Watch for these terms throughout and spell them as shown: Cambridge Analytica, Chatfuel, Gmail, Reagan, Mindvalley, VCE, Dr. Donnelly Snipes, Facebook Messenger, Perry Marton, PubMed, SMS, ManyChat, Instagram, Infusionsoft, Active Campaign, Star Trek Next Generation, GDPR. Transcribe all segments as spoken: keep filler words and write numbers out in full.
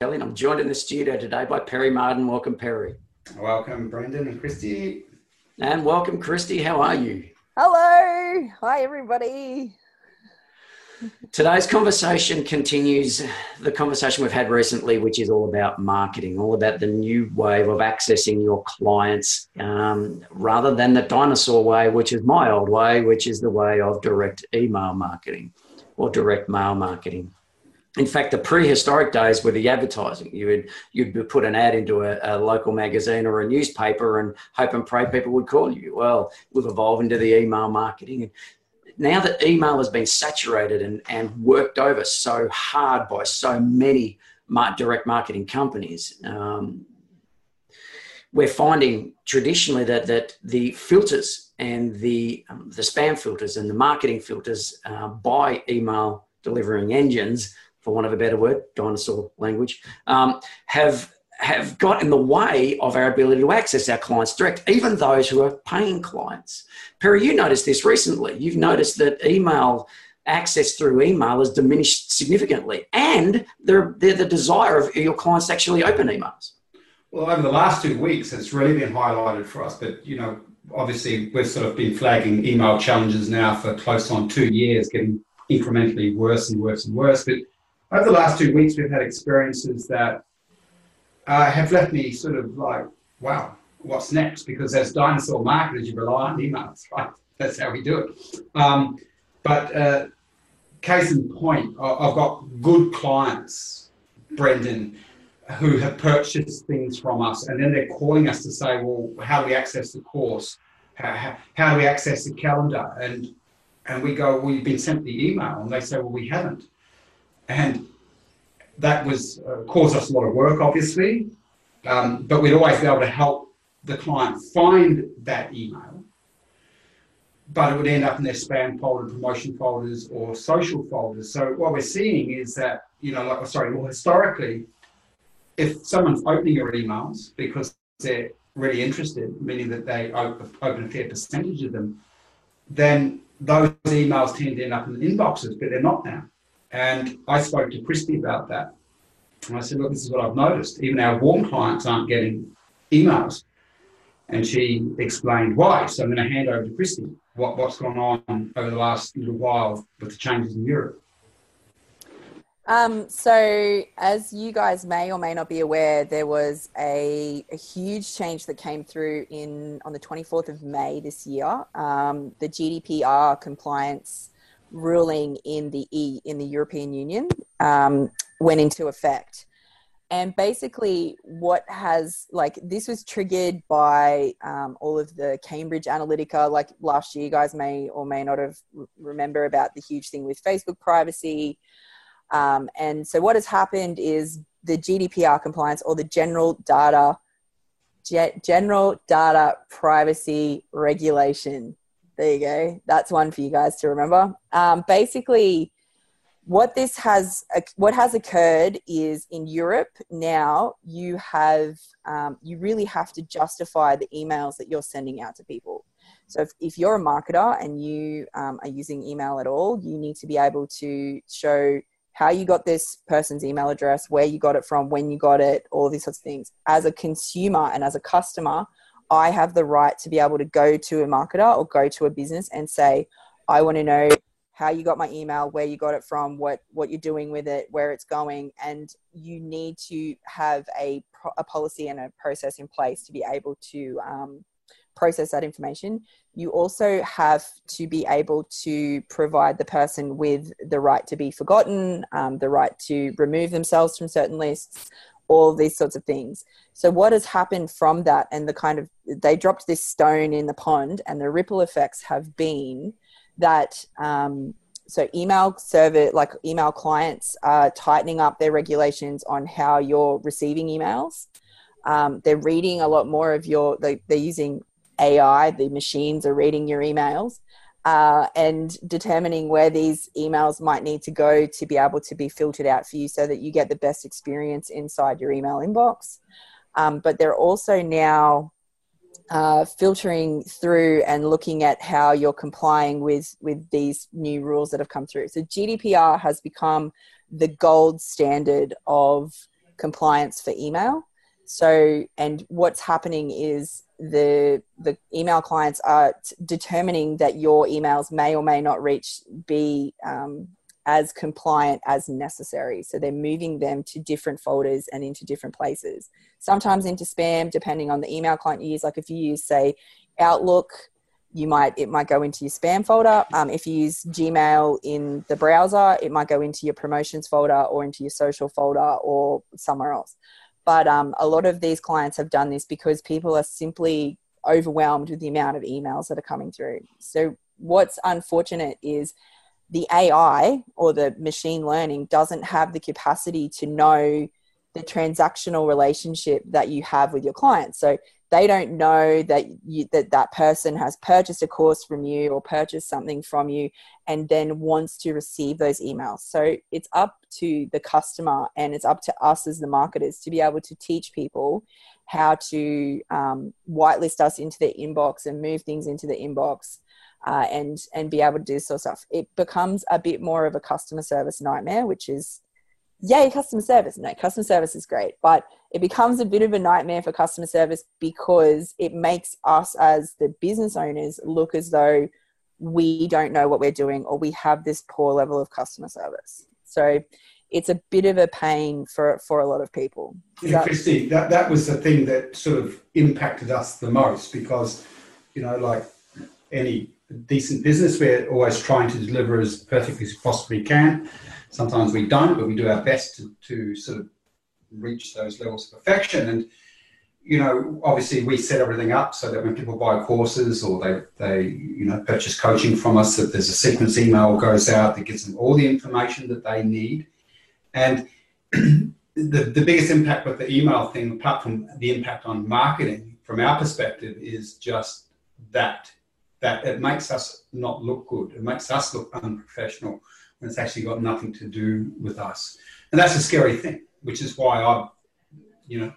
Kelly, I'm joined in the studio today by Perry Marton. Welcome, Perry. Welcome, Brendan and Christy. And welcome, Christy. How are you? Hello. Hi, everybody. Today's conversation continues the conversation we've had recently, which is all about marketing, all about the new wave of accessing your clients um, rather than the dinosaur way, which is my old way, which is the way of direct email marketing or direct mail marketing. In fact, the prehistoric days were the advertising. You would you'd put an ad into a, a local magazine or a newspaper and hope and pray people would call you. Well, we've evolved into the email marketing. Now that email has been saturated and, and worked over so hard by so many direct marketing companies, um, we're finding traditionally that, that the filters and the, um, the spam filters and the marketing filters uh, by email delivering engines, for want of a better word, dinosaur language, um, have, have got in the way of our ability to access our clients direct, even those who are paying clients. Perry, you noticed this recently. You've noticed that email access through email has diminished significantly, and they're, they're the desire of your clients to actually open emails. Well, over the last two weeks, it's really been highlighted for us, but, you know, obviously we've sort of been flagging email challenges now for close on two years, getting incrementally worse and worse and worse. But over the last two weeks, we've had experiences that uh, have left me sort of like, wow, what's next? Because as dinosaur marketers, you rely on emails, right? That's how we do it. Um, but uh, case in point, I've got good clients, Brendan, who have purchased things from us, and then they're calling us to say, well, how do we access the course? How, how, how do we access the calendar? And, and we go, well, you've been sent the email. And they say, well, we haven't. And that was uh, caused us a lot of work, obviously, um, but we'd always be able to help the client find that email, but it would end up in their spam folder, promotion folders, or social folders. So what we're seeing is that, you know, like, sorry, well, historically, if someone's opening your emails because they're really interested, meaning that they open a fair percentage of them, then those emails tend to end up in inboxes, but they're not now. And I spoke to Christy about that. And I said, look, this is what I've noticed. Even our warm clients aren't getting emails. And she explained why. So I'm going to hand over to Christy what, what's gone on over the last little while with the changes in Europe. Um, so as you guys may or may not be aware, there was a, a huge change that came through in on the twenty-fourth of May this year. Um, the G D P R compliance ruling in the E in the European Union um, went into effect, and basically what has like this was triggered by um, all of the Cambridge Analytica, like last year you guys may or may not have remember about the huge thing with Facebook privacy, um, and so what has happened is the G D P R compliance or the general data ge- general data privacy regulation. There you go. That's one for you guys to remember. Um, basically, what this has what has occurred is in Europe now you have um, you really have to justify the emails that you're sending out to people. So if, if you're a marketer and you um, are using email at all, you need to be able to show how you got this person's email address, where you got it from, when you got it, all these sorts of things. As a consumer and as a customer, I have the right to be able to go to a marketer or go to a business and say, I want to know how you got my email, where you got it from, what, what you're doing with it, where it's going. And you need to have a, a policy and a process in place to be able to um, process that information. You also have to be able to provide the person with the right to be forgotten, um, the right to remove themselves from certain lists, all these sorts of things. So what has happened from that and the kind of, they dropped this stone in the pond, and the ripple effects have been that, um, so email server, like email clients are tightening up their regulations on how you're receiving emails. Um, they're reading a lot more of your, they, they're using A I, the machines are reading your emails uh, and determining where these emails might need to go to be able to be filtered out for you so that you get the best experience inside your email inbox. Um, but they're also now uh, filtering through and looking at how you're complying with, with these new rules that have come through. So G D P R has become the gold standard of compliance for email. So, and what's happening is the the email clients are t- determining that your emails may or may not reach be um, as compliant as necessary. So they're moving them to different folders and into different places, sometimes into spam, depending on the email client you use. Like if you use, say, Outlook, you might, it might go into your spam folder. Um, if you use Gmail in the browser, it might go into your promotions folder or into your social folder or somewhere else. But um, a lot of these clients have done this because people are simply overwhelmed with the amount of emails that are coming through. So what's unfortunate is the A I or the machine learning doesn't have the capacity to know the transactional relationship that you have with your clients. So they don't know that you, that that person has purchased a course from you or purchased something from you and then wants to receive those emails. So it's up to the customer and it's up to us as the marketers to be able to teach people how to um, whitelist us into their inbox and move things into the inbox uh, and, and be able to do this sort of stuff. It becomes a bit more of a customer service nightmare, which is, yay, customer service. No, customer service is great, but it becomes a bit of a nightmare for customer service because it makes us as the business owners look as though we don't know what we're doing or we have this poor level of customer service. So it's a bit of a pain for, for a lot of people. Yeah, that- Christy, that, that was the thing that sort of impacted us the most because, you know, like any decent business, we're always trying to deliver as perfectly as possibly can. Sometimes we don't, but we do our best to, to sort of reach those levels of perfection. And, you know, obviously we set everything up so that when people buy courses or they, they you know, purchase coaching from us, that there's a sequence email goes out that gives them all the information that they need. And the, the biggest impact with the email thing, apart from the impact on marketing, from our perspective, is just that, that it makes us not look good. It makes us look unprofessional. And it's actually got nothing to do with us. And that's a scary thing, which is why I, you know...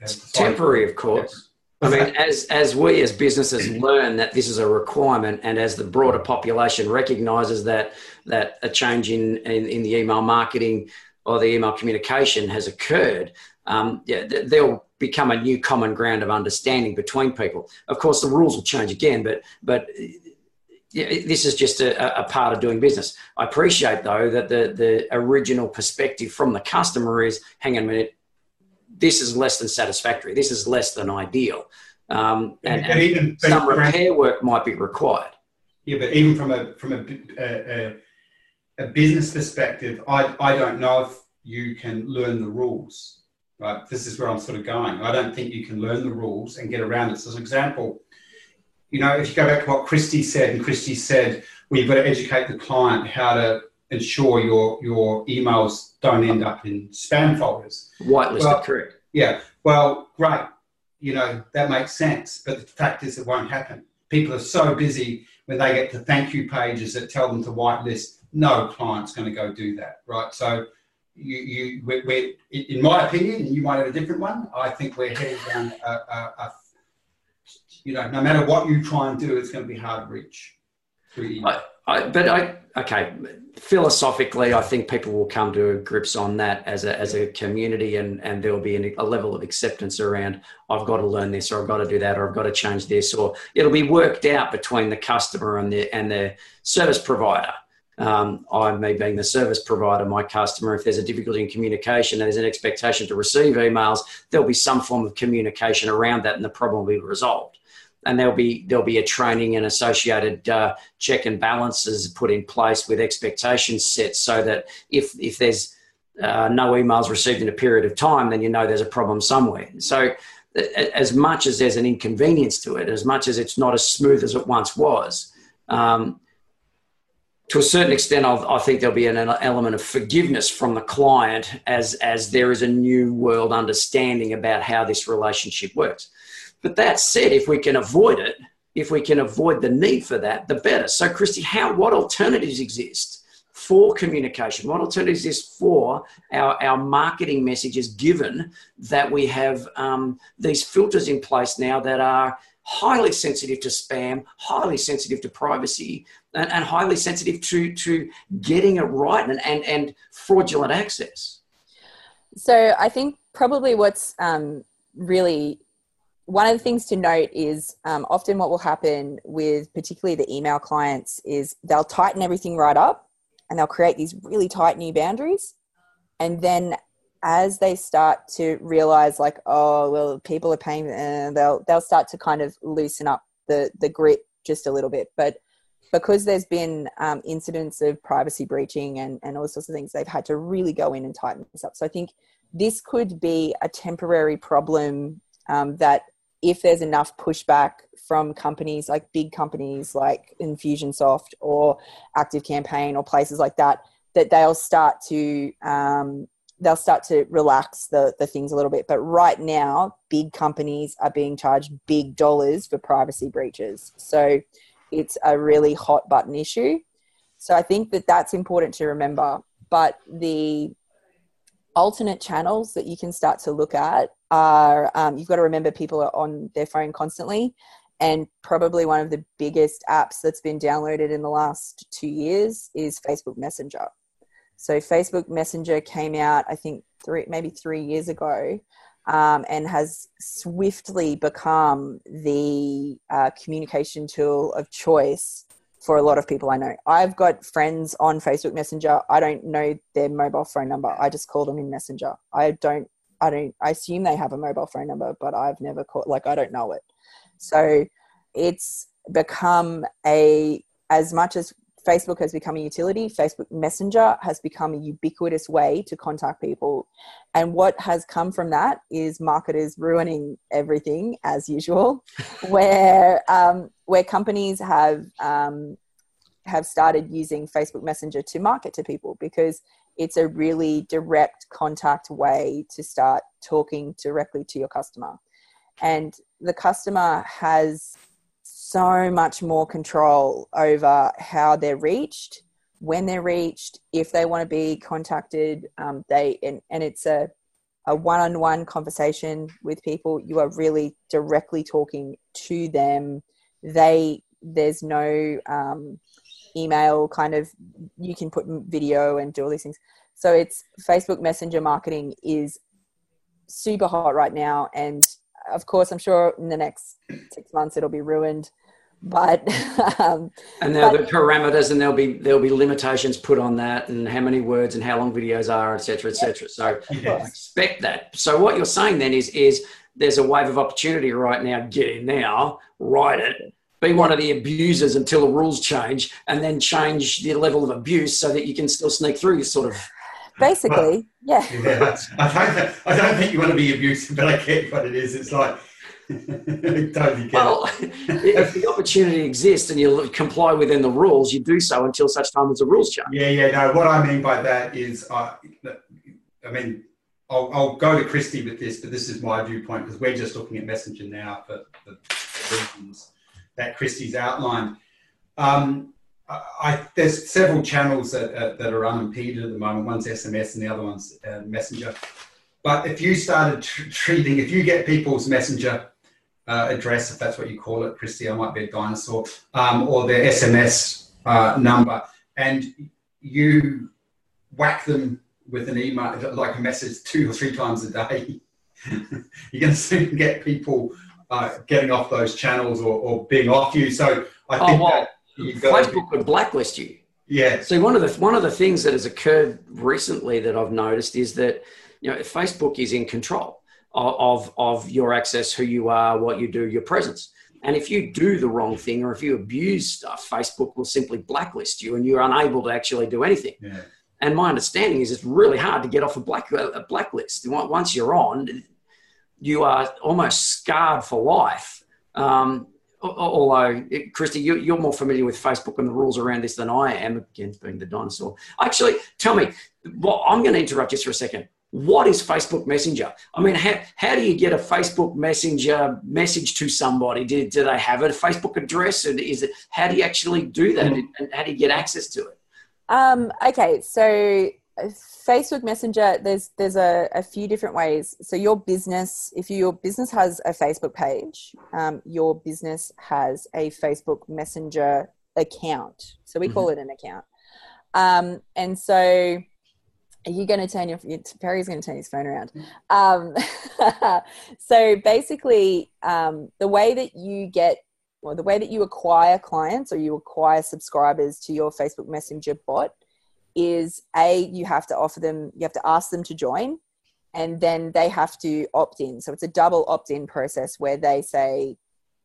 It's temporary, of course. I mean, as, as we as businesses learn that this is a requirement and as the broader population recognises that that a change in, in, in the email marketing or the email communication has occurred, um, yeah, they'll become a new common ground of understanding between people. Of course, the rules will change again, but but... Yeah, this is just a, a part of doing business. I appreciate, though, that the, the original perspective from the customer is, hang on a minute, this is less than satisfactory. This is less than ideal. Um, and, and even, some repair work might be required. Yeah, but even from a from a, a, a business perspective, I, I don't know if you can learn the rules, right? This is where I'm sort of going. I don't think you can learn the rules and get around it. So as an example... You know, if you go back to what Christy said, and Christy said, well, you've got to educate the client how to ensure your your emails don't end up in spam folders. Whitelisted, well, correct. Yeah, well, great. You know, that makes sense. But the fact is it won't happen. People are so busy when they get to thank you pages that tell them to whitelist. No client's going to go do that, right? So, you, you, we're, we're, in my opinion, and you might have a different one, I think we're heading down a, a, a you know, no matter what you try and do, it's going to be hard to reach. I, I, but I, okay, philosophically, I think people will come to grips on that as a as a community, and, and there'll be an, a level of acceptance around, I've got to learn this, or I've got to do that, or I've got to change this, or it'll be worked out between the customer and the and their service provider. Um, I, me being the service provider, my customer, if there's a difficulty in communication and there's an expectation to receive emails, there'll be some form of communication around that and the problem will be resolved. And there'll be there'll be a training and associated uh, check and balances put in place with expectations set so that if if there's uh, no emails received in a period of time, then you know there's a problem somewhere. So as much as there's an inconvenience to it, as much as it's not as smooth as it once was, um, to a certain extent, I'll, I think there'll be an element of forgiveness from the client as as there is a new world understanding about how this relationship works. But that said, if we can avoid it, if we can avoid the need for that, the better. So, Christy, how what alternatives exist for communication? What alternatives exist for our, our marketing messages, given that we have um, these filters in place now that are highly sensitive to spam, highly sensitive to privacy, and, and highly sensitive to, to getting it right and, and, and fraudulent access? So I think probably what's um, really one of the things to note is um, often what will happen with particularly the email clients is they'll tighten everything right up and they'll create these really tight new boundaries. And then as they start to realize like, oh, well, people are paying, uh, they'll, they'll start to kind of loosen up the, the grip just a little bit. But because there's been um, incidents of privacy breaching and, and all sorts of things, they've had to really go in and tighten this up. So I think this could be a temporary problem um, that if there's enough pushback from companies like big companies like Infusionsoft or Active Campaign or places like that, that they'll start to um, they'll start to relax the the things a little bit. But right now, big companies are being charged big dollars for privacy breaches. So it's a really hot button issue. So I think that that's important to remember. But the alternate channels that you can start to look at are, um, you've got to remember people are on their phone constantly, and probably one of the biggest apps that's been downloaded in the last two years is Facebook Messenger. So Facebook Messenger came out, I think three, maybe three years ago, um, and has swiftly become the uh, communication tool of choice for a lot of people I know. I've got friends on Facebook Messenger. I don't know their mobile phone number. I just call them in Messenger. I don't, I don't, I assume they have a mobile phone number, but I've never called, like, I don't know it. So it's become a, as much as Facebook has become a utility, Facebook Messenger has become a ubiquitous way to contact people. And what has come from that is marketers ruining everything as usual, where um, where companies have um, have started using Facebook Messenger to market to people because it's a really direct contact way to start talking directly to your customer. And the customer has so much more control over how they're reached, when they're reached, if they want to be contacted, um, they and, and it's a, a one-on-one conversation with people. You are really directly talking to them. They there's no um, email kind of, you can put video and do all these things. So it's Facebook Messenger marketing is super hot right now, and of course, I'm sure in the next six months it'll be ruined, but um, and there'll but, be parameters, and there'll be there'll be limitations put on that, and how many words and how long videos are, et cetera, et cetera. So yes. Expect that. So what you're saying then is is there's a wave of opportunity right now. Get in now, ride it, be one of the abusers until the rules change, and then change the level of abuse so that you can still sneak through this sort of. Basically, well, yeah. yeah. I don't, think, I don't think you want to be abusive, but I get what it is. It's like, I totally get well, it. If the opportunity exists and you comply within the rules, you do so until such time as the rules change. Yeah, yeah, no, what I mean by that is, I, I mean, I'll, I'll go to Christy with this, but this is my viewpoint, because we're just looking at Messenger now for the reasons that Christy's outlined. Um, I, there's several channels that, uh, that are unimpeded at the moment. One's S M S and the other one's uh, Messenger. But if you started tr- treating, if you get people's Messenger uh, address, if that's what you call it, Christy, I might be a dinosaur, um, or their S M S uh, number, and you whack them with an email, like a message two or three times a day, you're going to soon get people uh, getting off those channels or, or being off you. So I think oh, wow. that... Facebook would blacklist you. Yeah. So one of the one of the things that has occurred recently that I've noticed is that, you know, Facebook is in control of, of of your access, who you are, what you do, your presence. And if you do the wrong thing or if you abuse stuff, Facebook will simply blacklist you and you're unable to actually do anything. Yeah. And my understanding is it's really hard to get off a black a blacklist. Once you're on, you are almost scarred for life. Um, Although, Christy, you're more familiar with Facebook and the rules around this than I am, again, being the dinosaur. Actually, tell me, well, I'm going to interrupt just for a second. What is Facebook Messenger? I mean, how, how do you get a Facebook Messenger message to somebody? Do, do they have a Facebook address? And is it, how do you actually do that? And how do you get access to it? Um, okay, so... Facebook Messenger, there's there's a, a few different ways. So your business, if your business has a Facebook page, um, your business has a Facebook Messenger account. So we mm-hmm. call it an account. Um, and so Are you going to turn your, Perry's going to turn his phone around. Um, so basically um, the way that you get, well, the way that you acquire clients or you acquire subscribers to your Facebook Messenger bot is A, you have to offer them, you have to ask them to join and then they have to opt in. So it's a double opt-in process where they say,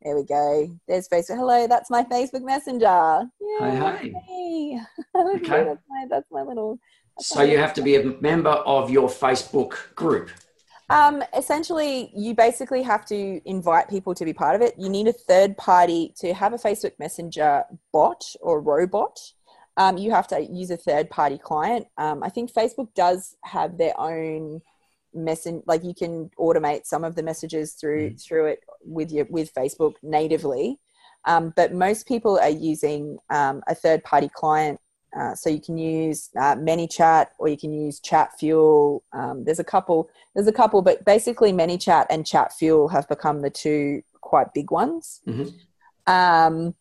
there we go. There's Facebook. Hello, that's my Facebook Messenger. Yay. Hi, hi. Okay. That's my, that's my little... So you have to be a member of your Facebook group. Um, essentially, you basically have to invite people to be part of it. You need a third party to have a Facebook Messenger bot or robot. Um, you have to use a third party client. Um, I think Facebook does have their own message. Like you can automate some of the messages through mm. through it with your with Facebook natively, um, but most people are using um, a third party client. Uh, so you can use uh, ManyChat or you can use Chatfuel. Um, there's a couple, there's a couple, but basically ManyChat and Chatfuel have become the two quite big ones. Mm-hmm. Um,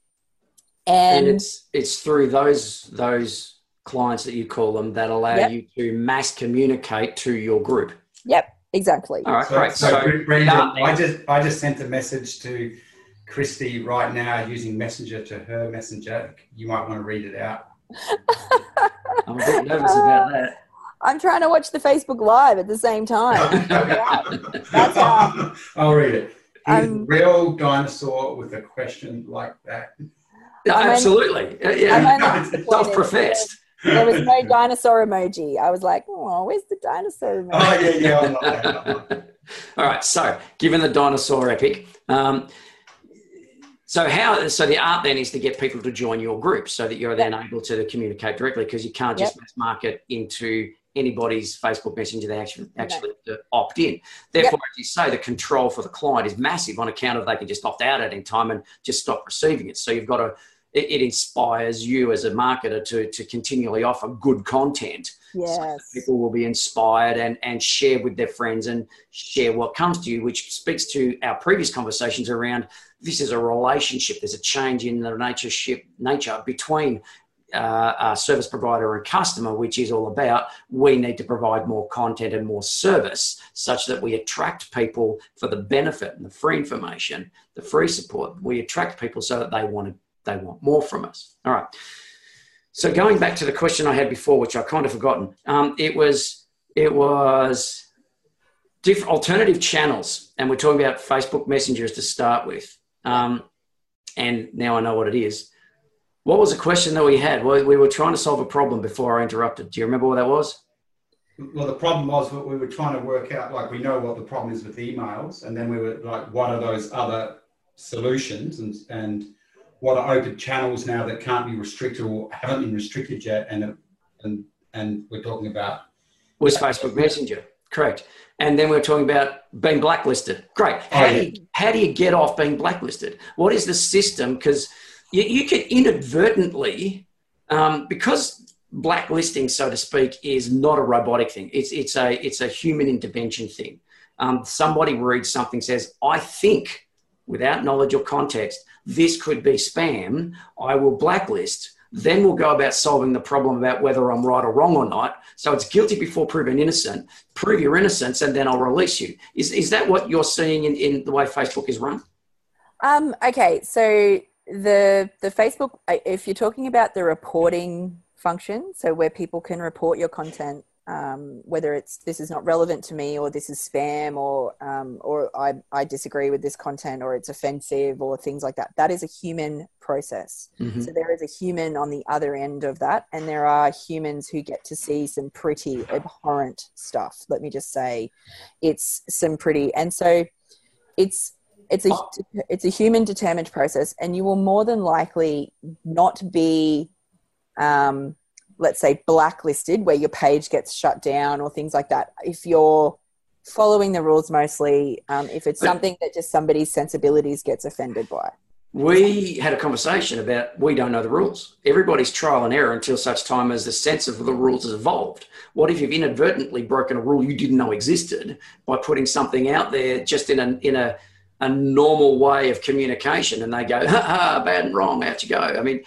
and, and it's it's through those those clients that you call them that allow yep. you to mass communicate to your group. Yep, exactly. All right, so, great. So, so Brendan, I just I just sent a message to Christy right now using Messenger to her Messenger. You might want to read it out. I'm a bit nervous uh, about that. I'm trying to watch the Facebook Live at the same time. That's how. I'll read it. Is um, real dinosaur with a question like that? I'm absolutely. Only, yeah. Self-professed. There was no dinosaur emoji. I was like, oh, where's the dinosaur emoji? Oh, yeah, yeah. I'm not, I'm not. All right. So given the dinosaur epic, um, So how? So the art then is to get people to join your group so that you're then yep. able to communicate directly, because you can't just yep. mass market into anybody's Facebook Messenger. They actually, actually no. opt in. Therefore, yep. as you say, the control for the client is massive on account of they can just opt out at any time and just stop receiving it. So you've got to, it, it inspires you as a marketer to, to continually offer good content. Yes. So that people will be inspired and, and share with their friends and share what comes to you, which speaks to our previous conversations around this is a relationship. There's a change in the nature ship, nature between uh, our service provider and customer, which is all about we need to provide more content and more service such that we attract people for the benefit and the free information, the free support. We attract people so that they want, they want more from us. All right. So going back to the question I had before, which I've kind of forgotten, um, it was it was diff- alternative channels, and we're talking about Facebook Messengers to start with. Um, and now I know what it is. What was the question that we had? Well, we were trying to solve a problem before I interrupted. Do you remember what that was? Well, the problem was what we were trying to work out, like we know what the problem is with emails. And then we were like, what are those other solutions and, and what are open channels now that can't be restricted or haven't been restricted yet? And, and, and we're talking about. Was Facebook Messenger. Correct. And then we were talking about being blacklisted. Great. How, oh, yeah. do you, how do you get off being blacklisted? What is the system? Because you, you can inadvertently, um, because blacklisting, so to speak, is not a robotic thing. It's it's a it's a human intervention thing. Um, somebody reads something, says, I think, without knowledge or context, this could be spam. I will blacklist. Then we'll go about solving the problem about whether I'm right or wrong or not. So it's guilty before proven innocent. Prove your innocence and then I'll release you. Is is that what you're seeing in, in the way Facebook is run? Um, okay, so the the Facebook, if you're talking about the reporting function, so where people can report your content, um, whether it's this is not relevant to me or this is spam or, um, or I, I disagree with this content or it's offensive or things like that, that is a human process. Mm-hmm. So there is a human on the other end of that, and there are humans who get to see some pretty abhorrent stuff. Let me just say it's some pretty, and so it's, it's a, oh. it's a human determined process, and you will more than likely not be, um, let's say blacklisted where your page gets shut down or things like that. If you're following the rules mostly, um, if it's something that just somebody's sensibilities gets offended by. We had a conversation about we don't know the rules. Everybody's trial and error until such time as the sense of the rules has evolved. What if you've inadvertently broken a rule you didn't know existed by putting something out there just in a, in a, a normal way of communication, and they go, ha ha, bad and wrong, out you go. I mean,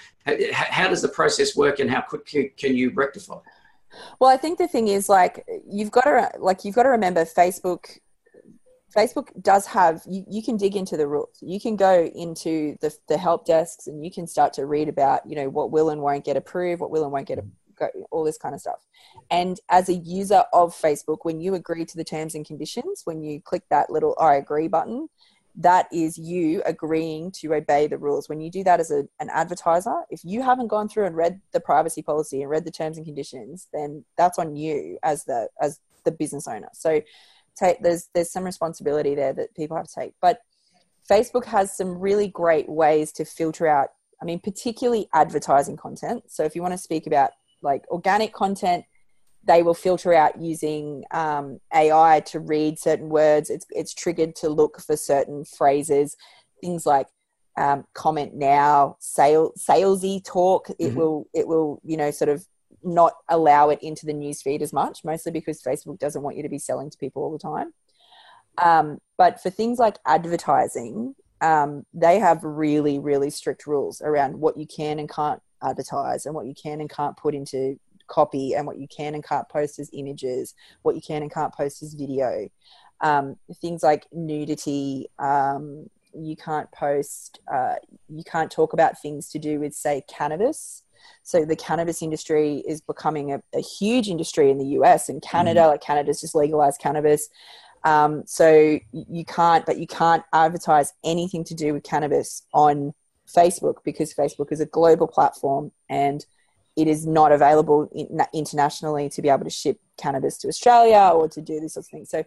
how does the process work and how quick can you rectify? Well, I think the thing is, like, you've got to, like, you've got to remember Facebook, Facebook does have, you, you can dig into the rules. You can go into the, the help desks and you can start to read about, you know, what will and won't get approved, what will and won't get approved, all this kind of stuff. And as a user of Facebook, when you agree to the terms and conditions, when you click that little I agree button, that is you agreeing to obey the rules. When you do that as a, an advertiser, if you haven't gone through and read the privacy policy and read the terms and conditions, then that's on you as the as the business owner. So take, there's there's some responsibility there that people have to take. But Facebook has some really great ways to filter out, I mean, particularly advertising content. So if you want to speak about like organic content, they will filter out using um, A I to read certain words. It's it's triggered to look for certain phrases, things like um, comment now, sale, salesy talk. It mm-hmm. will it will you know sort of not allow it into the newsfeed as much, mostly because Facebook doesn't want you to be selling to people all the time. Um, but for things like advertising, um, they have really really strict rules around what you can and can't advertise and what you can and can't put into copy and what you can and can't post as images, what you can and can't post as video. Um, things like nudity, um, you can't post, uh, you can't talk about things to do with, say, cannabis. So the cannabis industry is becoming a, a huge industry in the U S and Canada. Mm. Like Canada's just legalized cannabis. Um, so you can't, but you can't advertise anything to do with cannabis on Facebook because Facebook is a global platform and it is not available in, internationally to be able to ship cannabis to Australia or to do this sort of thing. So,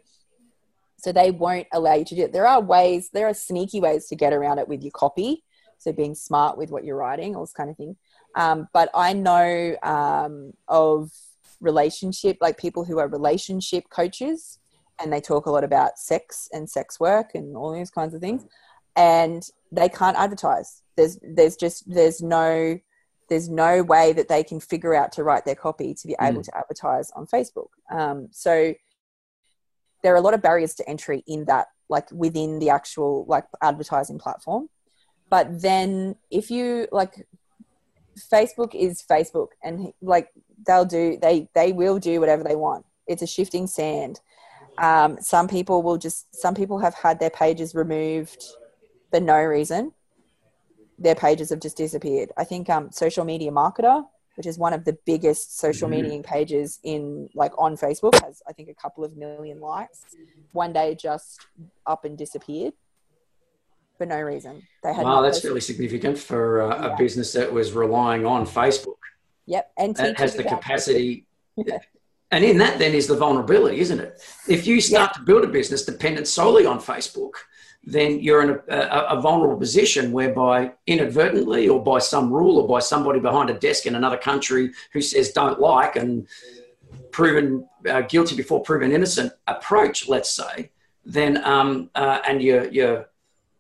so they won't allow you to do it. There are ways, there are sneaky ways to get around it with your copy. So being smart with what you're writing, all this kind of thing. Um, but I know um, of relationship, like people who are relationship coaches, and they talk a lot about sex and sex work and all these kinds of things. And they can't advertise. There's, there's just, there's no, there's no way that they can figure out to write their copy to be able mm. to advertise on Facebook. Um, so there are a lot of barriers to entry in that, like within the actual like advertising platform. But then if you like, Facebook is Facebook, and like they'll do, they, they will do whatever they want. It's a shifting sand. Um, some people will just, some people have had their pages removed for no reason. Their pages have just disappeared. I think um, Social Media Marketer, which is one of the biggest social mm-hmm. media pages in like on Facebook, has I think a couple of million likes. One day just up and disappeared for no reason. They had wow, that's posted. Really significant for uh, yeah. a business that was relying on Facebook. Yep, and that has the capacity. And in that then is the vulnerability, isn't it? If you start yeah. to build a business dependent solely on Facebook, then you're in a, a, a vulnerable position whereby inadvertently or by some rule or by somebody behind a desk in another country who says don't like and proven uh, guilty before proven innocent approach, let's say, then um, uh, and you you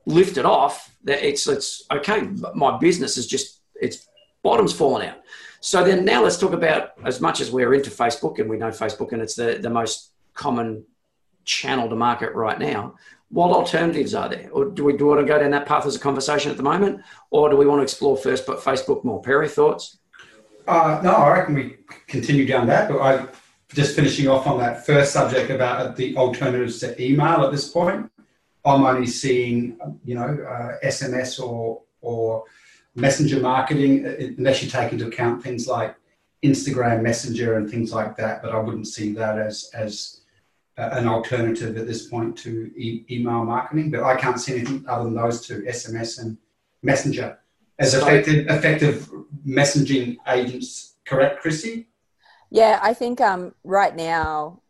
lift it off, that it's, it's okay, my business is just, it's bottom's fallen out. So then now let's talk about, as much as we're into Facebook and we know Facebook and it's the, the most common channel to market right now, what alternatives are there? Or do we, do we want to go down that path as a conversation at the moment? Or do we want to explore first, but Facebook more? Perry, thoughts? Uh, no, I reckon we continue down that. But I'm just finishing off on that first subject about the alternatives to email at this point. I'm only seeing, you know, uh, S M S or, or messenger marketing, unless you take into account things like Instagram Messenger and things like that. But I wouldn't see that as as... an alternative at this point to e- email marketing, but I can't see anything other than those two, S M S and Messenger, as effective effective messaging agents. Correct, Chrissy? Yeah, I think um, right now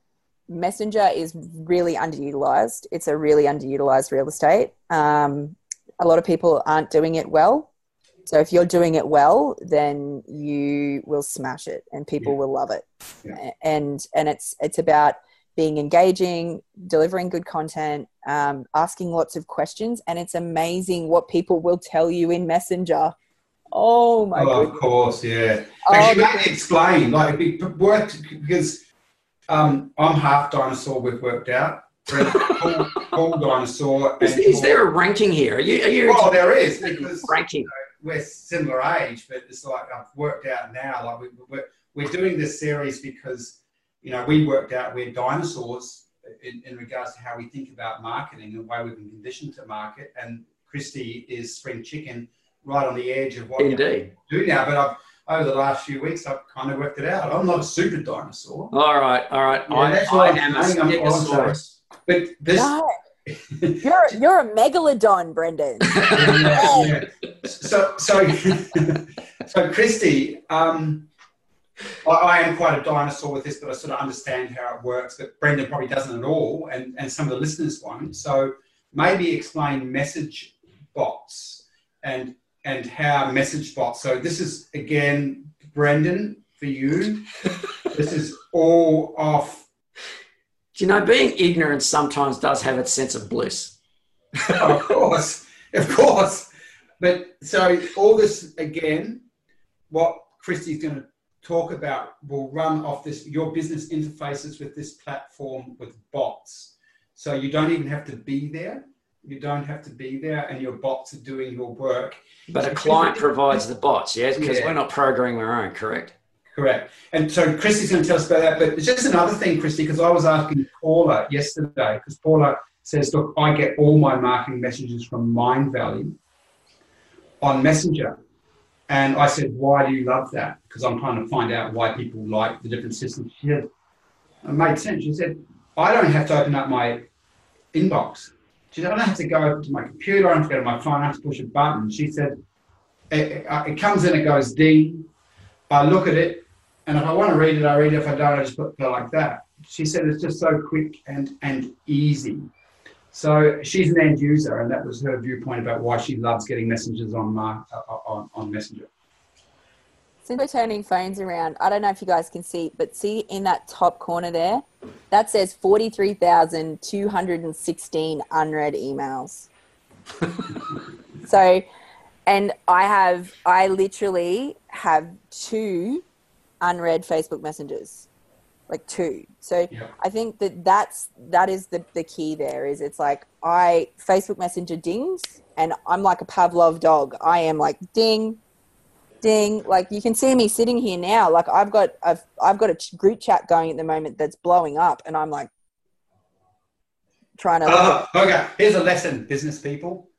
Messenger is really underutilized. It's a really underutilized real estate. Um, a lot of people aren't doing it well. So if you're doing it well, then you will smash it, and people yeah. will love it. Yeah. And and it's it's about being engaging, delivering good content, um, asking lots of questions. And it's amazing what people will tell you in Messenger. Oh, my God. Oh, goodness. Of course, yeah. Oh, Actually, let me explain. Like, it worked because um, I'm half dinosaur, we've worked out. Full, full dinosaur. Is, is there a ranking here? Are you, are you well, there is. Because, ranking. You know, we're similar age, but it's like I've worked out now. Like, we, we're, we're doing this series because, you know, we worked out we're dinosaurs in, in regards to how we think about marketing and the way we've been conditioned to market. And Christy is spring chicken right on the edge of what Indeed. we do now. But I've, over the last few weeks, I've kind of worked it out. I'm not a super dinosaur. All right, all right. Yeah, I, that's I, I am a stegosaurus. But this... No. you're you're a megalodon, Brendan. yeah, yeah. So so so Christy, um, I, I am quite a dinosaur with this, but I sort of understand how it works. But Brendan probably doesn't at all, and and some of the listeners won't. So maybe explain message bots and and how message bots. So this is again, Brendan, for you. This is all off. Do you know, being ignorant sometimes does have its sense of bliss. oh, of course, of course. But so all this, again, what Christy's going to talk about will run off this, your business interfaces with this platform with bots. So you don't even have to be there. You don't have to be there, and your bots are doing your work. But so a client provides the bots, yes? Because yeah. we're not programming our own, correct? Correct. And so Christy's going to tell us about that. But it's just another thing, Christy, because I was asking Paula yesterday, because Paula says, look, I get all my marketing messages from Mindvalley on Messenger. And I said, why do you love that? Because I'm trying to find out why people like the different systems. She said, it made sense. She said, I don't have to open up my inbox. She said, I don't have to go to my computer. I don't have to go to my phone. I have to push a button. She said, it, it comes in, it goes ding. I look at it. And if I want to read it, I read it. If I don't, I just put it like that. She said it's just so quick and, and easy. So she's an end user, and that was her viewpoint about why she loves getting messages on my, on, on Messenger. Simply turning phones around. I don't know if you guys can see, but see in that top corner there, that says forty-three thousand two hundred sixteen unread emails. So, and I have, I literally have two unread Facebook messengers, like two. So yeah. I think that that's, that is the, the key there is it's like I Facebook Messenger dings and I'm like a Pavlov dog. I am like ding, ding. Like you can see me sitting here now. Like I've got, I've, I've got a group chat going at the moment that's blowing up and I'm like trying to. Oh, okay. Here's a lesson, business people.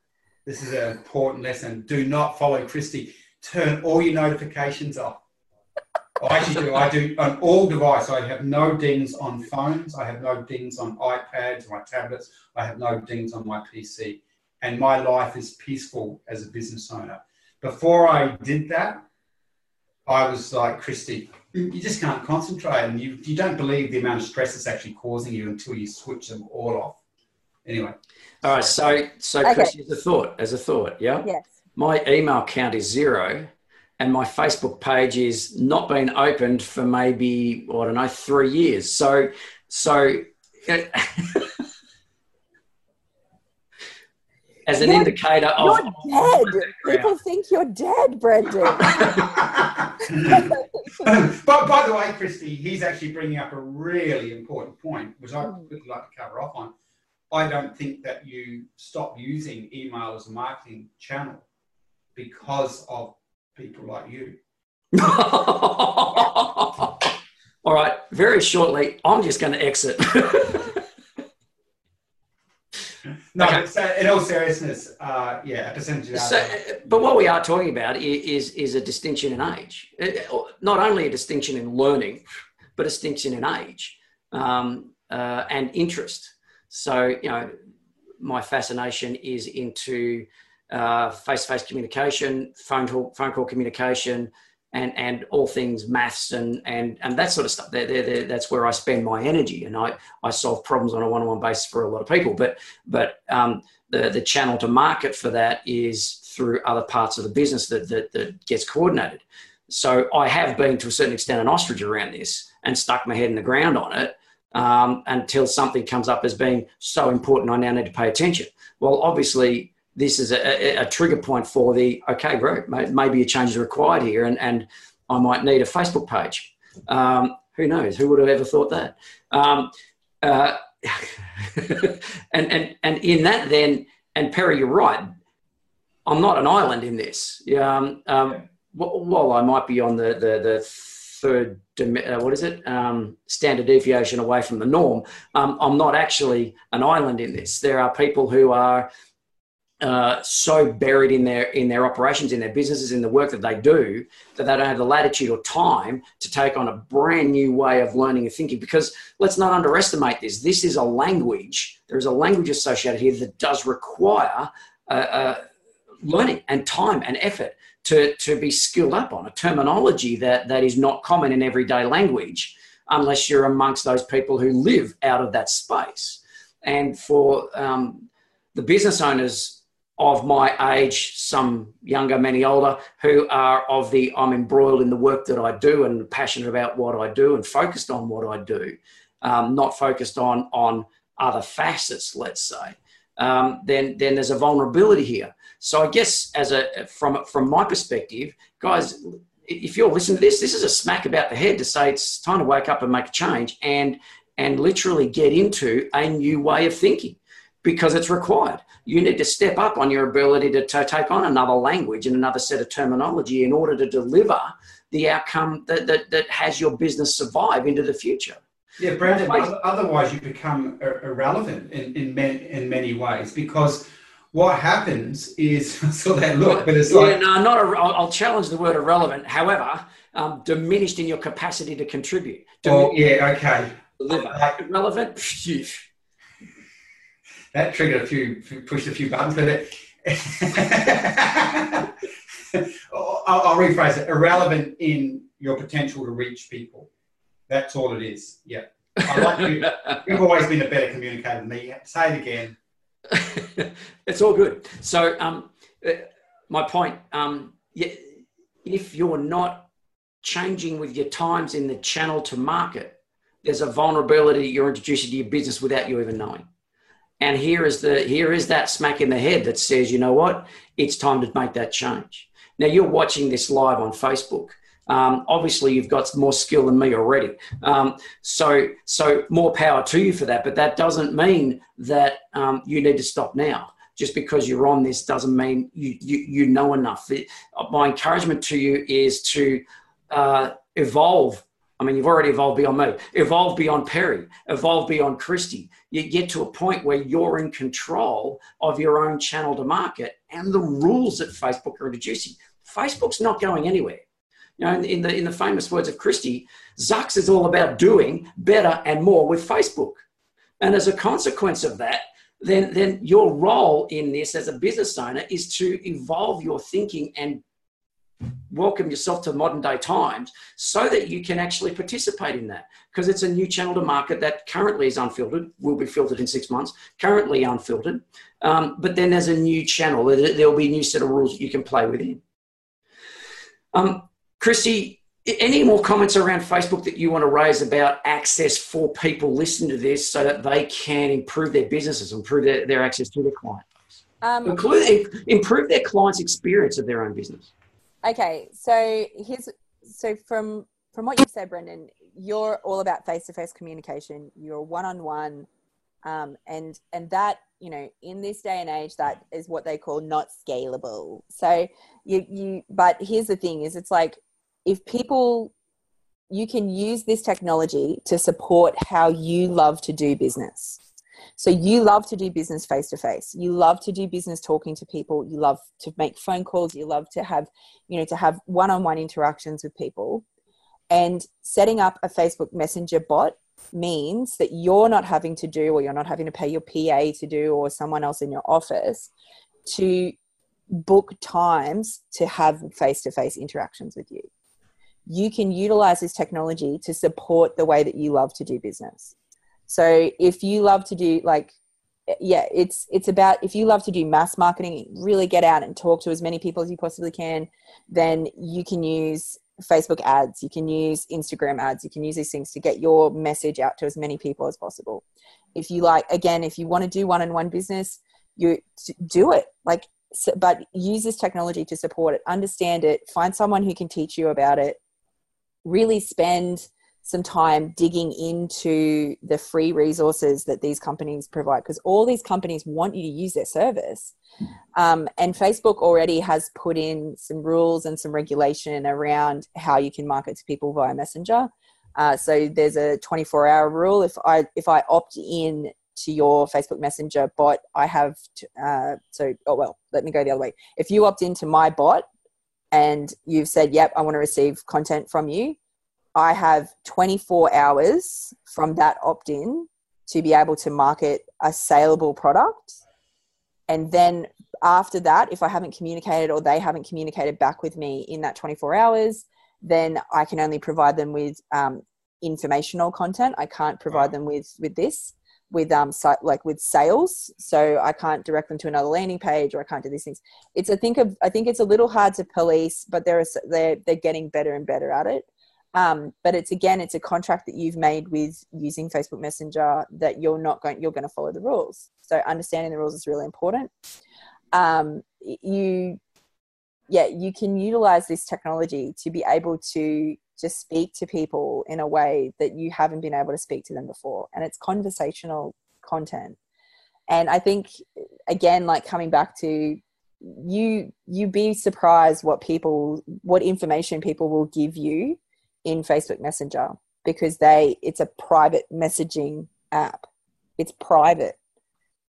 This is an important lesson. Do not follow Christy. Turn all your notifications off. I actually do. I do on all devices. I have no dings on phones. I have no dings on iPads, my tablets. I have no dings on my P C. And my life is peaceful as a business owner. Before I did that, I was like, Christy, you just can't concentrate. And you, you don't believe the amount of stress it's actually causing you until you switch them all off. Anyway. All right. So, so okay. Christy, as a thought, as a thought, yeah? Yes. My email count is zero. And my Facebook page is not been opened for maybe, well, I don't know, three years. So, so as an you're, indicator you're of... You're dead. People think you're dead, Brendan. But by the way, Christy, he's actually bringing up a really important point, which I would like to cover off on. I don't think that you stop using email as a marketing channel because of people like you. All right, very shortly, I'm just going to exit. No, okay. So in all seriousness, uh, yeah, a percentage of so, but what we are talking about is, is a distinction in age. Not only a distinction in learning, but a distinction in age um, uh, and interest. So, you know, my fascination is into... Uh, face-to-face communication, phone call, phone call communication, and, and all things maths and, and, and that sort of stuff. They're, they're, they're, that's where I spend my energy, and I, I solve problems on a one-on-one basis for a lot of people. But but um, the, the channel to market for that is through other parts of the business that, that, that gets coordinated. So I have been to a certain extent an ostrich around this and stuck my head in the ground on it um, until something comes up as being so important I now need to pay attention. Well, obviously... This is a, a trigger point for the, okay, bro, maybe a change is required here and, and I might need a Facebook page. Um, who knows? Who would have ever thought that? Um, uh, and, and, and in that then, and Perry, you're right. I'm not an island in this. Um, um, while I might be on the, the, the third, uh, what is it, um, standard deviation away from the norm, um, I'm not actually an island in this. There are people who are uh, so buried in their, in their operations, in their businesses, in the work that they do, that they don't have the latitude or time to take on a brand new way of learning and thinking. Because let's not underestimate this. This is a language. There is a language associated here that does require uh, uh, learning and time and effort to, to be skilled up on, a terminology that, that is not common in everyday language, unless you're amongst those people who live out of that space. And for um, the business owners of my age, some younger, many older, who are of the, I'm embroiled in the work that I do and passionate about what I do and focused on what I do, um, not focused on, on other facets, let's say, um, then, then there's a vulnerability here. So I guess as a, from, from my perspective, guys, if you're listening to this, this is a smack about the head to say it's time to wake up and make a change and, and literally get into a new way of thinking. Because it's required. You need to step up on your ability to, to take on another language and another set of terminology in order to deliver the outcome that, that, that has your business survive into the future. Yeah, Brandon, otherwise you become irrelevant in, in, many, in many ways, because what happens is, so that look, but it's yeah, like... No, not a, I'll challenge the word irrelevant, however, um, diminished in your capacity to contribute. Oh, yeah, okay. Deliver. Irrelevant, phew. That triggered a few, pushed a few buttons, but it, I'll, I'll rephrase it. Irrelevant in your potential to reach people. That's all it is. Yeah. I like you. You've always been a better communicator than me. Say it again. It's all good. So um, my point, um, if you're not changing with your times in the channel to market, there's a vulnerability you're introducing to your business without you even knowing. And here is the here is that smack in the head that says, you know what, it's time to make that change. Now, you're watching this live on Facebook. Um, obviously, you've got more skill than me already. Um, so, so more power to you for that. But that doesn't mean that um, you need to stop now. Just because you're on this doesn't mean you, you, you know enough. It, my encouragement to you is to uh, evolve. I mean, you've already evolved beyond me, evolved beyond Perry, evolved beyond Christy. You get to a point where you're in control of your own channel to market and the rules that Facebook are introducing. Facebook's not going anywhere. You know, in, in the in the famous words of Christy, Zucks is all about doing better and more with Facebook. And as a consequence of that, then, then your role in this as a business owner is to evolve your thinking and welcome yourself to modern day times so that you can actually participate in that, because it's a new channel to market that currently is unfiltered, will be filtered in six months, currently unfiltered. Um, but then there's a new channel. There'll be a new set of rules you can play within. Um, Chrissy, any more comments around Facebook that you want to raise about access for people listening to this so that they can improve their businesses, improve their, their access to their client base, um, including improve their clients' experience of their own business? Okay, so here's so from from what you said, Brendan, you're all about face-to-face communication. You're one-on-one, um, and and that, you know, in this day and age, that is what they call not scalable. So you you, but here's the thing: is it's like if people, you can use this technology to support how you love to do business. So you love to do business face-to-face. You love to do business talking to people. You love to make phone calls. You love to have, you know, to have one-on-one interactions with people. And setting up a Facebook Messenger bot means that you're not having to do, or you're not having to pay your P A to do, or someone else in your office to book times to have face-to-face interactions with you. You can utilize this technology to support the way that you love to do business. So if you love to do like, yeah, it's, it's about, if you love to do mass marketing, really get out and talk to as many people as you possibly can, then you can use Facebook ads, you can use Instagram ads, you can use these things to get your message out to as many people as possible. If you like, again, if you want to do one-on-one business, you do it, like, but use this technology to support it, understand it, find someone who can teach you about it, really spend some time digging into the free resources that these companies provide, because all these companies want you to use their service. Um, and Facebook already has put in some rules and some regulation around how you can market to people via Messenger. Uh, so there's a twenty-four hour rule. If I if I opt in to your Facebook Messenger bot, I have to, uh, so, oh, well, let me go the other way. If you opt into my bot and you've said, yep, I want to receive content from you, I have twenty-four hours from that opt-in to be able to market a saleable product. And then after that, if I haven't communicated or they haven't communicated back with me in that twenty-four hours, then I can only provide them with um, informational content. I can't provide them with, with this, with um like with sales. So I can't direct them to another landing page, or I can't do these things. It's I think of I think it's a little hard to police, but there are they're they're getting better and better at it. Um, but it's, again, it's a contract that you've made with using Facebook Messenger that you're not going, you're going to follow the rules. So understanding the rules is really important. Um, you, yeah, you can utilize this technology to be able to just speak to people in a way that you haven't been able to speak to them before. And it's conversational content. And I think, again, like coming back to you, you'd be surprised what people, what information people will give you in Facebook Messenger, because they it's a private messaging app. It's private.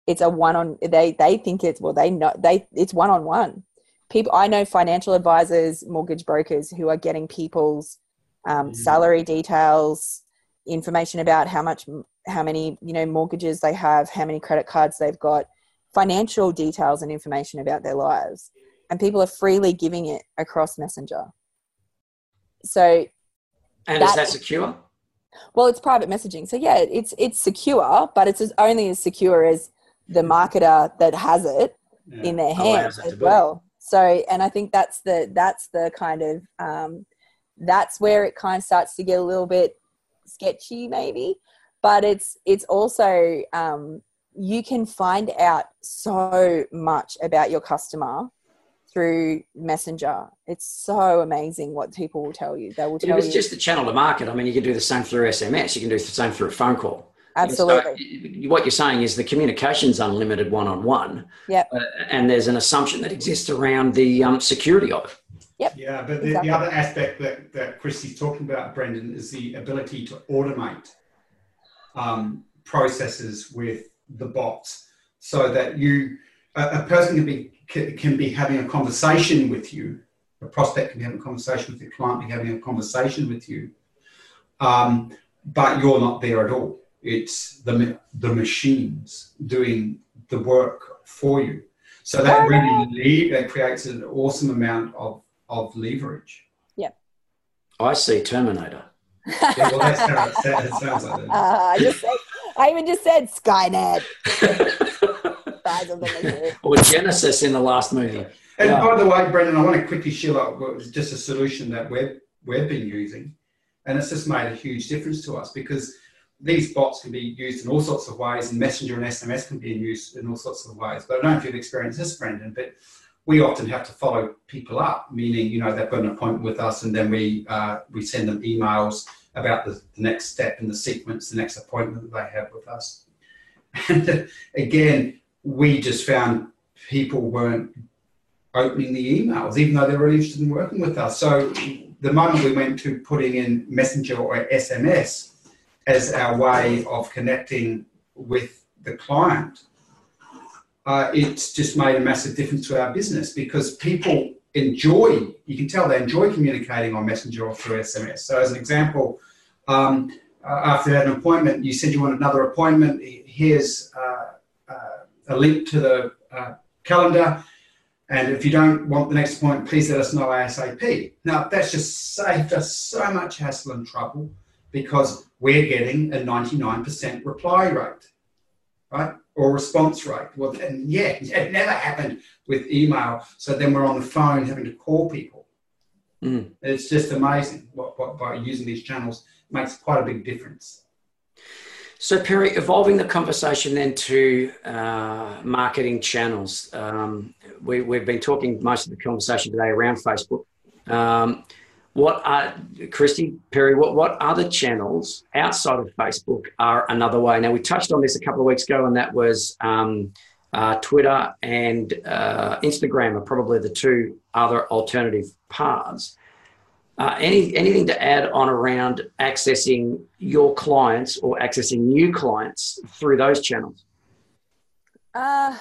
It's a one on they they think it's well they know they it's one on one. People I know financial advisors, mortgage brokers who are getting people's um, mm-hmm. salary details, information about how much how many you know mortgages they have, how many credit cards they've got, financial details and information about their lives, and people are freely giving it across Messenger. So. And that, is that secure? Well, it's private messaging. So, yeah, it's it's secure, but it's as only as secure as the marketer that has it yeah. in their hands as well. So, and I think that's the that's the kind of, um, that's where it kind of starts to get a little bit sketchy maybe. But it's, it's also, um, you can find out so much about your customer through Messenger. It's so amazing what people will tell you. They will tell you. It's just the channel to market. I mean, you can do the same through S M S. You can do the same through a phone call. Absolutely. So what you're saying is the communication's unlimited one-on-one. Yep. Uh, and there's an assumption that exists around the um, security of it. Yep. Yeah, but the, exactly. the other aspect that, that Christy's talking about, Brendan, is the ability to automate um, processes with the bots so that you, a, a person can be can be having a conversation with you, a prospect can be having a conversation with your client, be having a conversation with you, um, but you're not there at all. It's the the machines doing the work for you. So that really that creates an awesome amount of, of leverage. Yeah. I see Terminator. Yeah, well, that's how it sounds, it sounds like that. Uh, I, just said, I even just said Skynet. Or Genesis in the last movie. And yeah. by the way, Brendan, I want to quickly share out just a solution that we've, we've been using, and it's just made a huge difference to us, because these bots can be used in all sorts of ways, and Messenger and S M S can be used in all sorts of ways. But I don't know if you've experienced this, Brendan, but we often have to follow people up, meaning, you know, they've got an appointment with us, and then we uh, we send them emails about the, the next step in the sequence, the next appointment that they have with us. And uh, again... we just found people weren't opening the emails, even though they were interested in working with us. So the moment we went to putting in Messenger or S M S as our way of connecting with the client, uh, it's just made a massive difference to our business, because people enjoy, you can tell they enjoy communicating on Messenger or through S M S. So as an example, um, after that appointment, you said you want another appointment, here's uh, uh, a link to the uh, calendar, and if you don't want the next point, please let us know ASAP. Now, that's just saved us so much hassle and trouble, because we're getting a ninety-nine percent reply rate, right, or response rate. Well, and yeah, it never happened with email, so then we're on the phone having to call people. Mm. It's just amazing what, what by using these channels makes quite a big difference. So, Perry, evolving the conversation then to uh, marketing channels. Um, we, we've been talking most of the conversation today around Facebook. Um, What are, Christy, Perry, what, what other channels outside of Facebook are another way? Now, we touched on this a couple of weeks ago, and that was um, uh, Twitter and uh, Instagram are probably the two other alternative paths. Uh, any, anything to add on around accessing your clients or accessing new clients through those channels? Uh,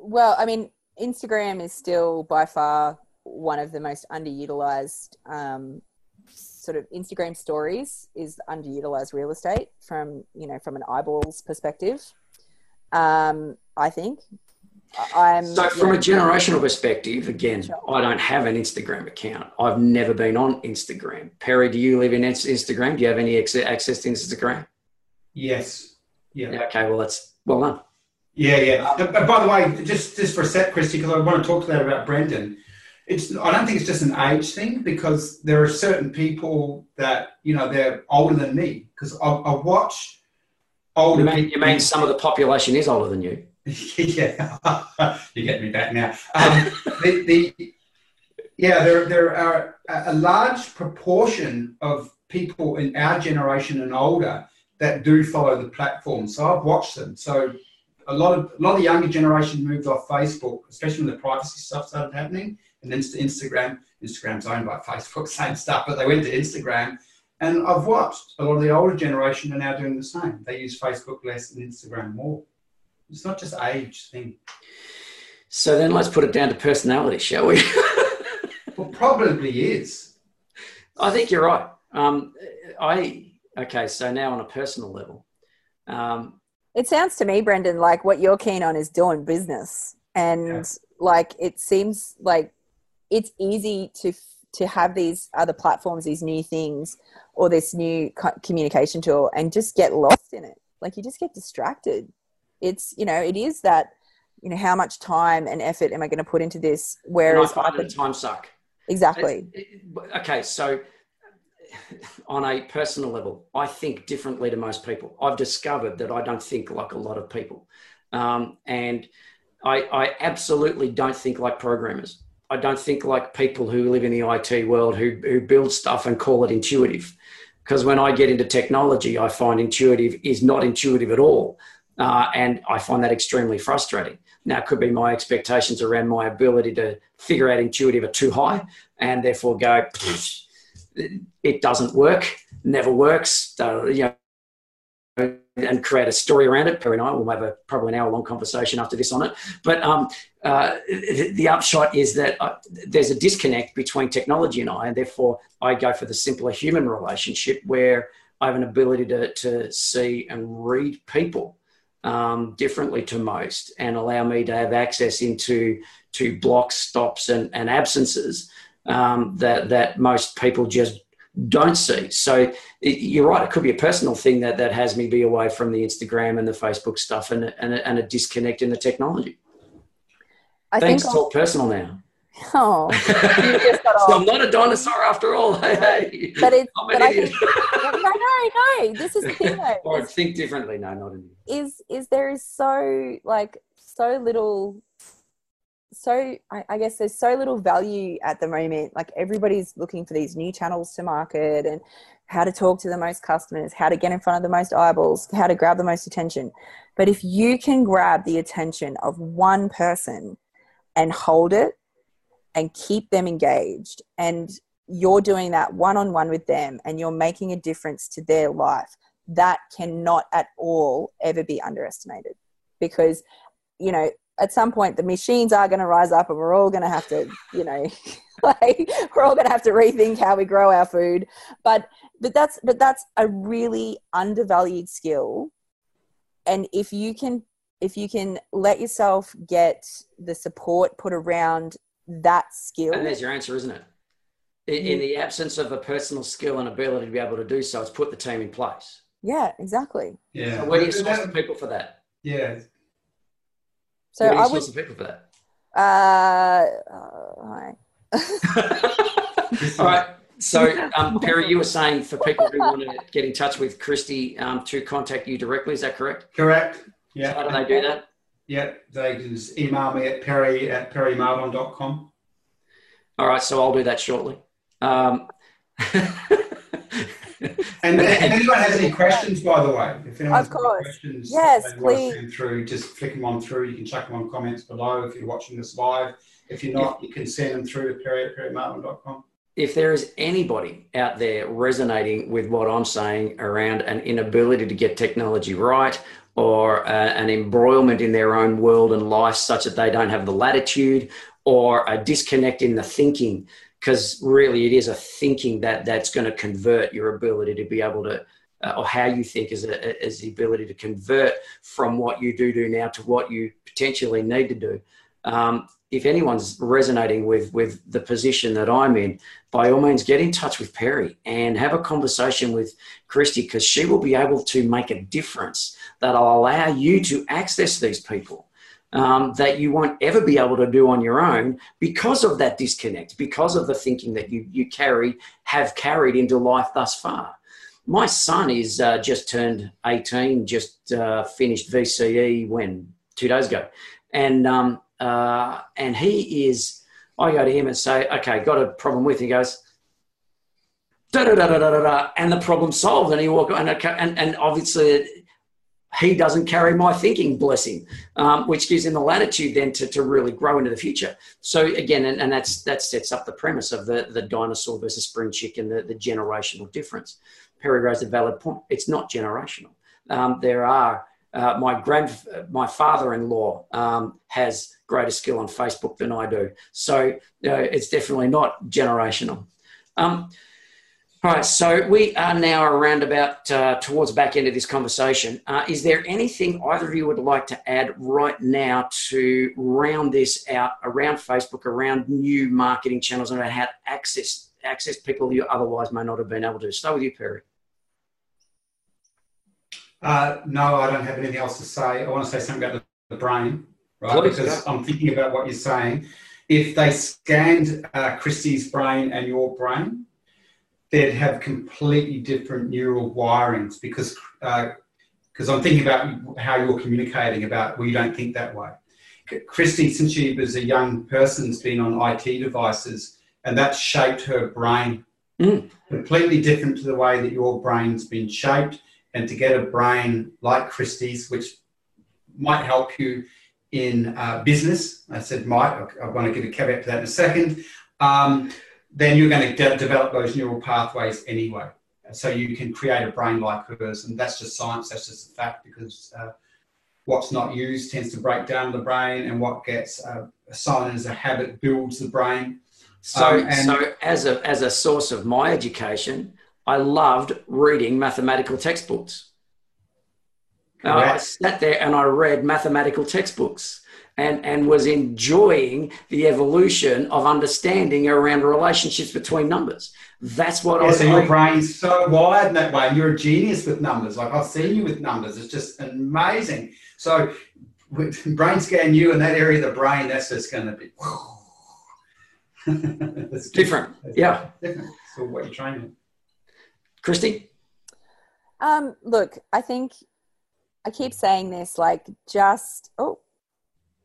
well, I mean, Instagram is still by far one of the most underutilized, um, sort of Instagram stories is underutilized real estate from, you know, from an eyeballs perspective. Um, I think. I'm, so from yeah, a generational perspective, again, sure. I don't have an Instagram account. I've never been on Instagram. Perry, do you live in Instagram? Do you have any access to Instagram? Yes. Yeah. Okay. Well, that's well done. Yeah. Yeah. And by the way, just, just for a sec, Christy, because I want to talk to that about Brendan. It's, I don't think it's just an age thing, because there are certain people that, you know, they're older than me, because I, I watch older. You mean, you mean some of the population is older than you? Yeah, you're getting me back now. Um, the, the, yeah, there, there are a large proportion of people in our generation and older that do follow the platform. So I've watched them. So a lot of, a lot of the younger generation moved off Facebook, especially when the privacy stuff started happening. And then to Instagram. Instagram's owned by Facebook, same stuff, but they went to Instagram. And I've watched a lot of the older generation are now doing the same. They use Facebook less and Instagram more. It's not just age thing. So then let's put it down to personality, shall we? Well, probably is. I think you're right. Um, I okay, so now on a personal level. Um, it sounds to me, Brendan, like what you're keen on is doing business. And yeah. like it seems like it's easy to to have these other platforms, these new things, or this new communication tool, and just get lost in it. Like you just get distracted. It's, you know, it is that, you know, how much time and effort am I going to put into this? Whereas I find it a time suck. Exactly. It, it, okay. So on a personal level, I think differently to most people. I've discovered that I don't think like a lot of people. Um, and I, I absolutely don't think like programmers. I don't think like people who live in the I T world who, who build stuff and call it intuitive. Because when I get into technology, I find intuitive is not intuitive at all. Uh, and I find that extremely frustrating. Now, it could be my expectations around my ability to figure out intuitive are too high and therefore go, it doesn't work, never works, uh, you know, and create a story around it. Perry and I will have a probably an hour-long conversation after this on it. But um, uh, the upshot is that I, there's a disconnect between technology and I, and therefore I go for the simpler human relationship where I have an ability to, to see and read people Um, differently to most, and allow me to have access into to blocks, stops, and, and absences um, that that most people just don't see. So it, you're right; it could be a personal thing that that has me be away from the Instagram and the Facebook stuff, and and and a disconnect in the technology. I Thanks, think talk personal now. Oh, you just got so I'm not a dinosaur after all. Hey, but it's I'm an but idiot. I think, no, no, no. This is the thing, though. Or it's, think differently. No, not anymore. Is is there is so like so little, so I, I guess there's so little value at the moment. Like everybody's looking for these new channels to market and how to talk to the most customers, how to get in front of the most eyeballs, how to grab the most attention. But if you can grab the attention of one person and hold it, and keep them engaged, and you're doing that one-on-one with them and you're making a difference to their life, that cannot at all ever be underestimated, because, you know, at some point the machines are going to rise up and we're all going to have to, you know, like we're all going to have to rethink how we grow our food. But, but that's, but that's a really undervalued skill. And if you can, if you can let yourself get the support put around that skill. And there's your answer, isn't it? In, mm. in the absence of a personal skill and ability to be able to do so, it's put the team in place. Yeah, exactly. Yeah. So where do you source the people for that? Yeah. So where do you I source would, the people for that? Uh, all right. all right. So, um, Perry, you were saying for people who want to get in touch with Christy um, to contact you directly, is that correct? Correct. Yeah. So how do they do that? Yeah, they can just email me at perry at perry marton dot com. All right, so I'll do that shortly. Um, And if anyone has any questions, by the way, if anyone has any questions, yes, please. Through, just flick them on through. You can chuck them on comments below if you're watching this live. If you're not, you can send them through to perry at perry marton dot com. If there is anybody out there resonating with what I'm saying around an inability to get technology right, or uh, an embroilment in their own world and life such that they don't have the latitude, or a disconnect in the thinking, because really it is a thinking that that's going to convert your ability to be able to, uh, or how you think is, a, is the ability to convert from what you do do now to what you potentially need to do. Um, if anyone's resonating with, with the position that I'm in, by all means, get in touch with Perry and have a conversation with Christy, because she will be able to make a difference that'll allow you to access these people um, that you won't ever be able to do on your own because of that disconnect, because of the thinking that you, you carry, have carried into life thus far. My son is uh, just turned eighteen, just uh, finished V C E when? Two days ago. And, um, Uh, and he is, I go to him and say, okay, got a problem with, he goes, da, da, da, da, da, da, and the problem solved. And he walk and, and, and obviously he doesn't carry my thinking, bless him, um, which gives him the latitude then to, to really grow into the future. So again, and, and that's, that sets up the premise of the, the dinosaur versus spring chicken, the, the generational difference. Perry raised a valid point. It's not generational. Um, there are, Uh, my grand, my father-in-law um, has greater skill on Facebook than I do. So you know, it's definitely not generational. Um, all right, so we are now around about uh, towards back end of this conversation. Uh, is there anything either of you would like to add right now to round this out around Facebook, around new marketing channels, and about how to access, access people you otherwise may not have been able to? Start with you, Perry. Uh, no, I don't have anything else to say. I want to say something about the brain, right? Please, because yeah. I'm thinking about what you're saying. If they scanned uh, Christy's brain and your brain, they'd have completely different neural wirings, because because uh, I'm thinking about how you're communicating about, well, you don't think that way. Christy, since she was a young person, has been on I T devices, and that shaped her brain mm. completely different to the way that your brain's been shaped. And to get a brain like Christy's, which might help you in uh, business, I said might, I want to give a caveat to that in a second, um, then you're going to de develop those neural pathways anyway. So you can create a brain like hers, and that's just science, that's just a fact, because uh, what's not used tends to break down the brain, and what gets uh, assigned as a habit builds the brain. So, um, and so as, a, as a source of my education, I loved reading mathematical textbooks. Uh, I sat there and I read mathematical textbooks and, and was enjoying the evolution of understanding around relationships between numbers. That's what yeah, I was so your brain's so wired in that way. You're a genius with numbers. Like, I've seen you with numbers. It's just amazing. So brain scan you in that area of the brain, that's just going to be... It's different. It's yeah. Different. So what you're training. Christy? Um, look, I think I keep saying this, like just, oh,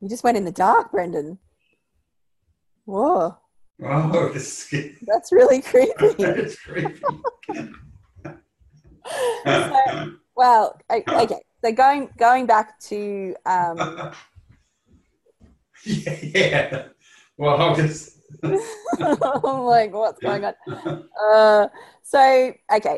you just went in the dark, Brendan. Whoa. Oh, this is... That's really creepy. That's creepy. So, well, okay. So going, going back to... Um... yeah, yeah. Well, I'll just... I'm like, what's going on? Uh, so, okay.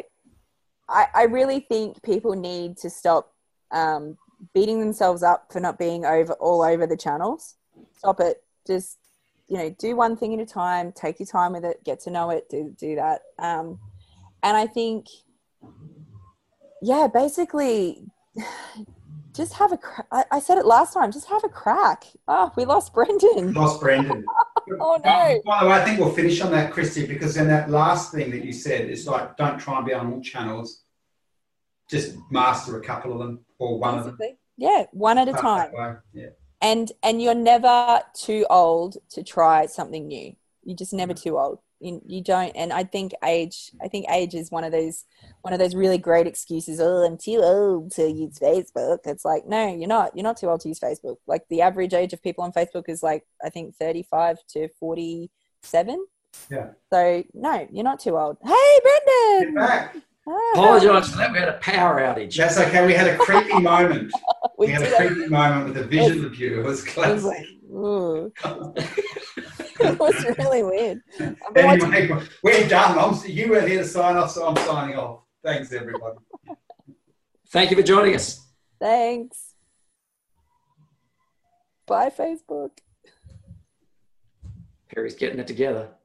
I, I really think people need to stop um, beating themselves up for not being over all over the channels. Stop it. Just, you know, do one thing at a time. Take your time with it. Get to know it. Do, do that. Um, and I think, yeah, basically... Just have a crack. I said it last time. Just have a crack. Oh, we lost Brendan. Lost Brendan. Oh, no. By the way, I think we'll finish on that, Christy, because then that last thing that you said is like, don't try and be on all channels. Just master a couple of them or one Basically, of them. Yeah, one at a time. Yeah. And, and you're never too old to try something new. You're just never too old. You, you don't, and I think age. I think age is one of those, one of those really great excuses. Oh, I'm too old to use Facebook. It's like, no, you're not. You're not too old to use Facebook. Like the average age of people on Facebook is like, I think thirty-five to forty-seven. Yeah. So no, you're not too old. Hey, Brendan. Get back. Oh. Apologise for that. We had a power outage. That's okay. We had a creepy moment. we, we had a creepy it. moment with a vision of you. It was classic. It was, like, it was really weird. Anyway, we're done. I'm, you were here to sign off, so I'm signing off. Thanks, everyone. Thank you for joining us. Thanks. Bye, Facebook. Perry's getting it together.